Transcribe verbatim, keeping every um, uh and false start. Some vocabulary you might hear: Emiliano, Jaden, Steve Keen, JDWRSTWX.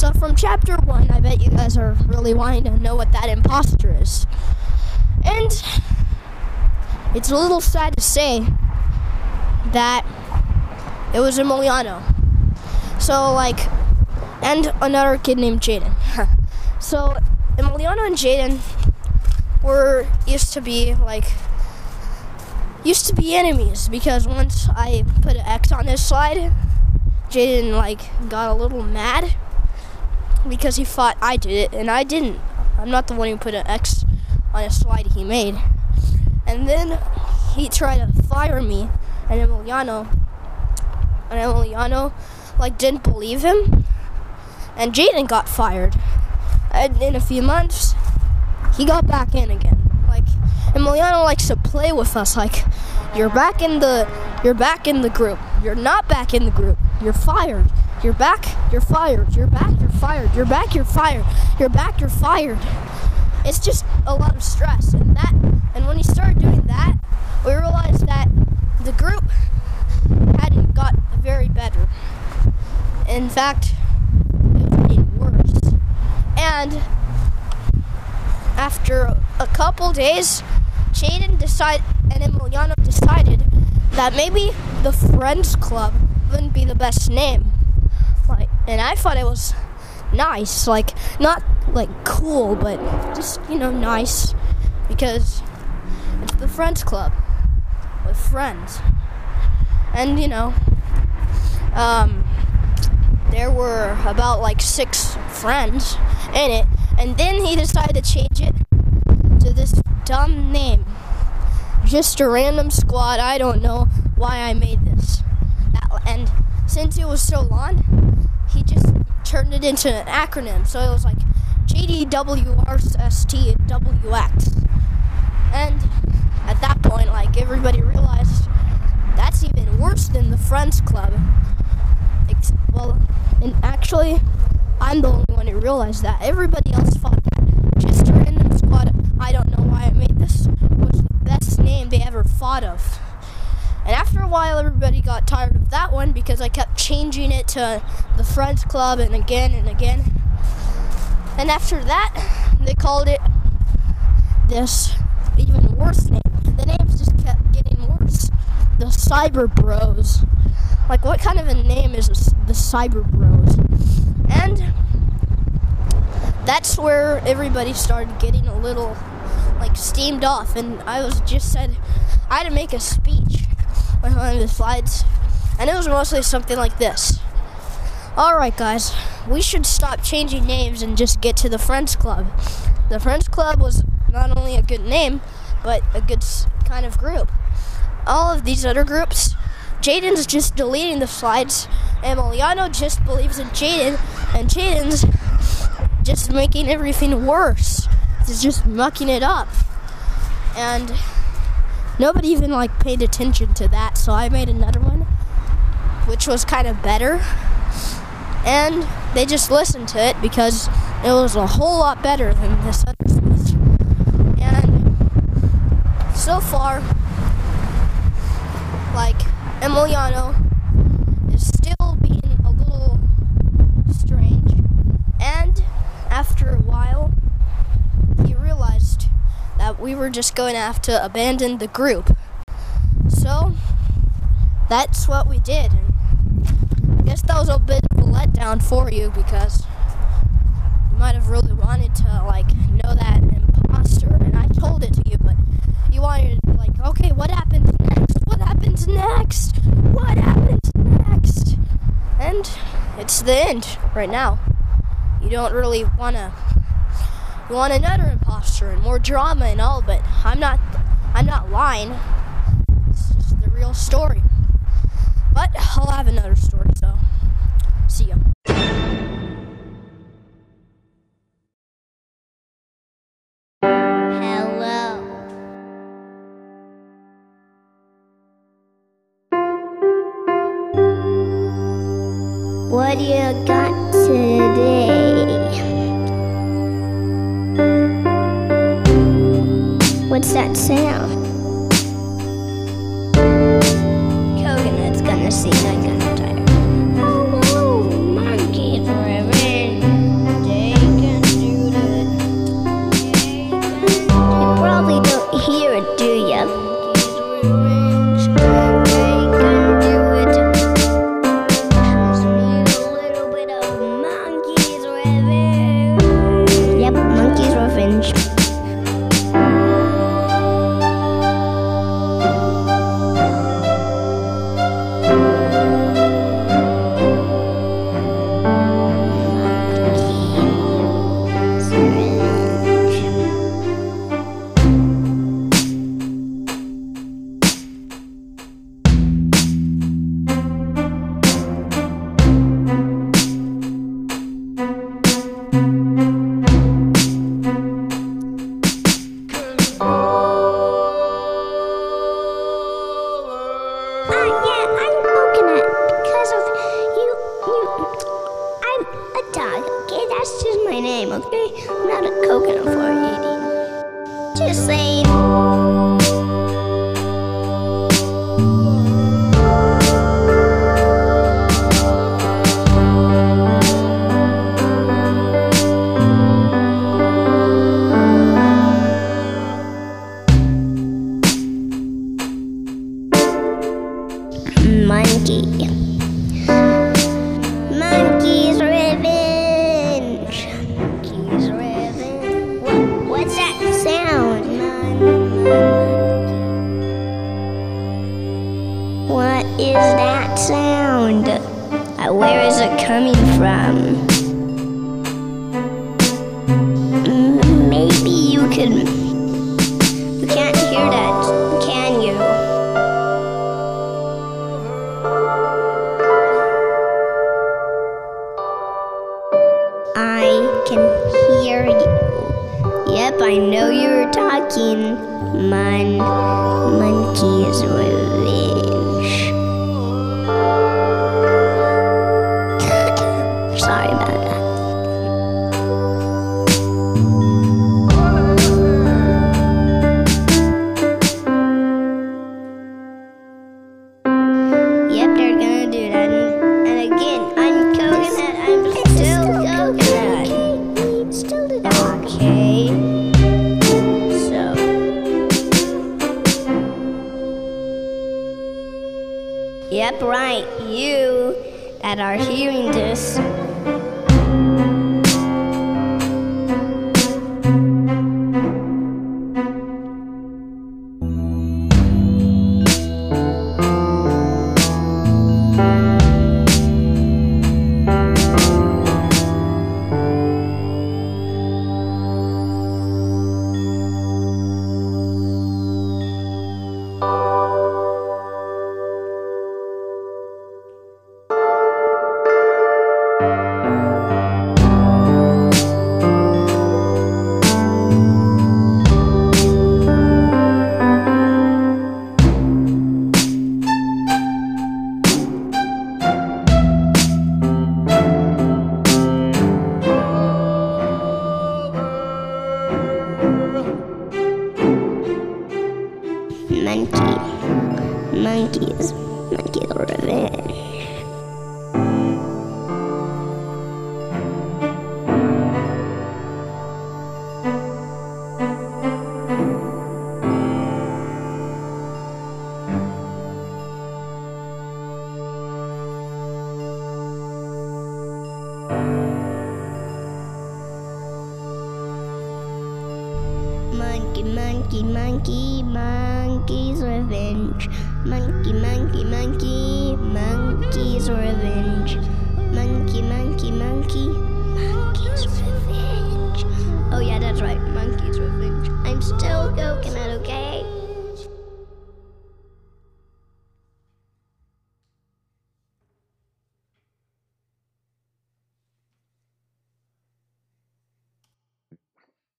So from chapter one, I bet you guys are really wanting to know what that imposter is. And it's a little sad to say that it was Emiliano. So like, and another kid named Jaden. So Emiliano and Jaden were used to be like, used to be enemies, because once I put an X on this slide, Jaden like got a little mad because he thought I did it and I didn't. I'm not the one who put an X on a slide he made. And then he tried to fire me and Emiliano, and Emiliano like didn't believe him, and Jaden got fired. And in a few months, he got back in again. Like Emiliano likes to play with us. Like, you're back in the, you're back in the group. You're not back in the group. You're fired. You're back. You're fired. You're back. You're fired. You're back. You're fired. You're back. You're fired. It's just a lot of stress, and that. And when he started doing that, we realized that the group hadn't got very better. In fact, it was getting worse. And after a couple days, Jaden decided and Emiliano decided that maybe the Friends Club wouldn't be the best name. Like, and I thought it was nice, like not like cool, but just, you know, nice, because it's the Friends Club with friends. And you know, um, there were about like six friends in it, and then he decided to change it to this dumb name. Just a random squad. I don't know why I made this. That, and since it was so long, he just turned it into an acronym. So it was like J D W R S T W X. And at that point, like, everybody realized that's even worse than the Friends Club. It's, well, and actually, I'm the only one who realized that. Everybody else thought that just a random squad, I don't know why I made this, was the best name they ever thought of. And after a while, everybody got tired of that one because I kept changing it to the Friends Club and again and again. And after that, they called it this even worse name. The names just kept getting worse. The Cyber Bros. Like, what kind of a name is this, the Cyber Bros? And that's where everybody started getting a little, like, steamed off. And I was just said, I had to make a speech on one of the slides. And it was mostly something like this. Alright, guys, we should stop changing names and just get to the Friends Club. The Friends Club was not only a good name, but a good kind of group. All of these other groups, Jaden's just deleting the slides. Emiliano just believes in Jaden, and Jaden's just making everything worse. He's just mucking it up. And nobody even like paid attention to that, so I made another one, which was kind of better. And they just listened to it because it was a whole lot better than this other speech. And so far, like, Emiliano is still being a little strange, and after a while, he realized that we were just going to have to abandon the group. So that's what we did. And I guess that was a bit of a letdown for you, because you might have really wanted to like know that imposter, and I told it to you, but you wanted to be like, okay, what happened next? What happens next? What happens next? And it's the end right now. You don't really wanna. You want another imposter and more drama and all, but I'm not. I'm not lying. It's just the real story. But I'll have another story. So, see ya. What do you got today? What's that sound? Coconut's gonna see that gunner tire. Hello, monkey forever. Yep, monkey's revenge. Monkey, monkey, monkey's revenge. Monkey, monkey, monkey, monkey's revenge. Monkey, monkey, monkey.